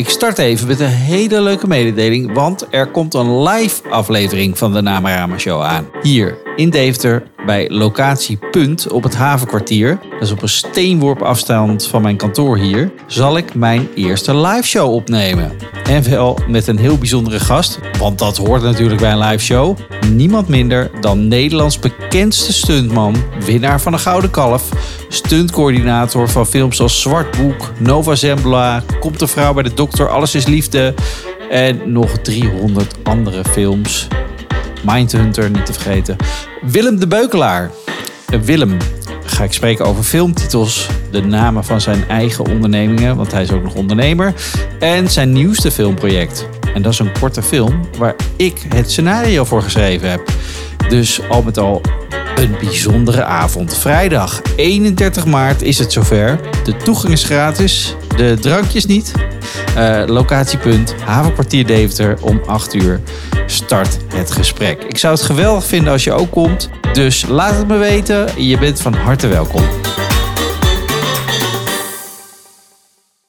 Ik start even met een hele leuke mededeling, want er komt een live aflevering van de Namarama Show aan. Hier in Deventer bij Locatiepunt op het Havenkwartier. Dat is op een steenworp afstand van mijn kantoor hier. Zal ik mijn eerste live show opnemen. En wel met een heel bijzondere gast, want dat hoort natuurlijk bij een live show. Niemand minder dan Nederlands bekendste stuntman, winnaar van de Gouden Kalf, stuntcoördinator van films als Zwart Boek, Nova Zembla, Komt de vrouw bij de dokter, Alles is liefde en nog 300 andere films. Mindhunter, niet te vergeten. Willem de Beukelaar. Willem ga ik spreken over filmtitels, de namen van zijn eigen ondernemingen, want hij is ook nog ondernemer, en zijn nieuwste filmproject. En dat is een korte film waar ik het scenario voor geschreven heb. Dus al met al een bijzondere avond. Vrijdag 31 maart is het zover. De toegang is gratis, de drankjes niet. Locatiepunt, Havenkwartier Deventer, om 8 uur start het gesprek. Ik zou het geweldig vinden als je ook komt. Dus laat het me weten. Je bent van harte welkom.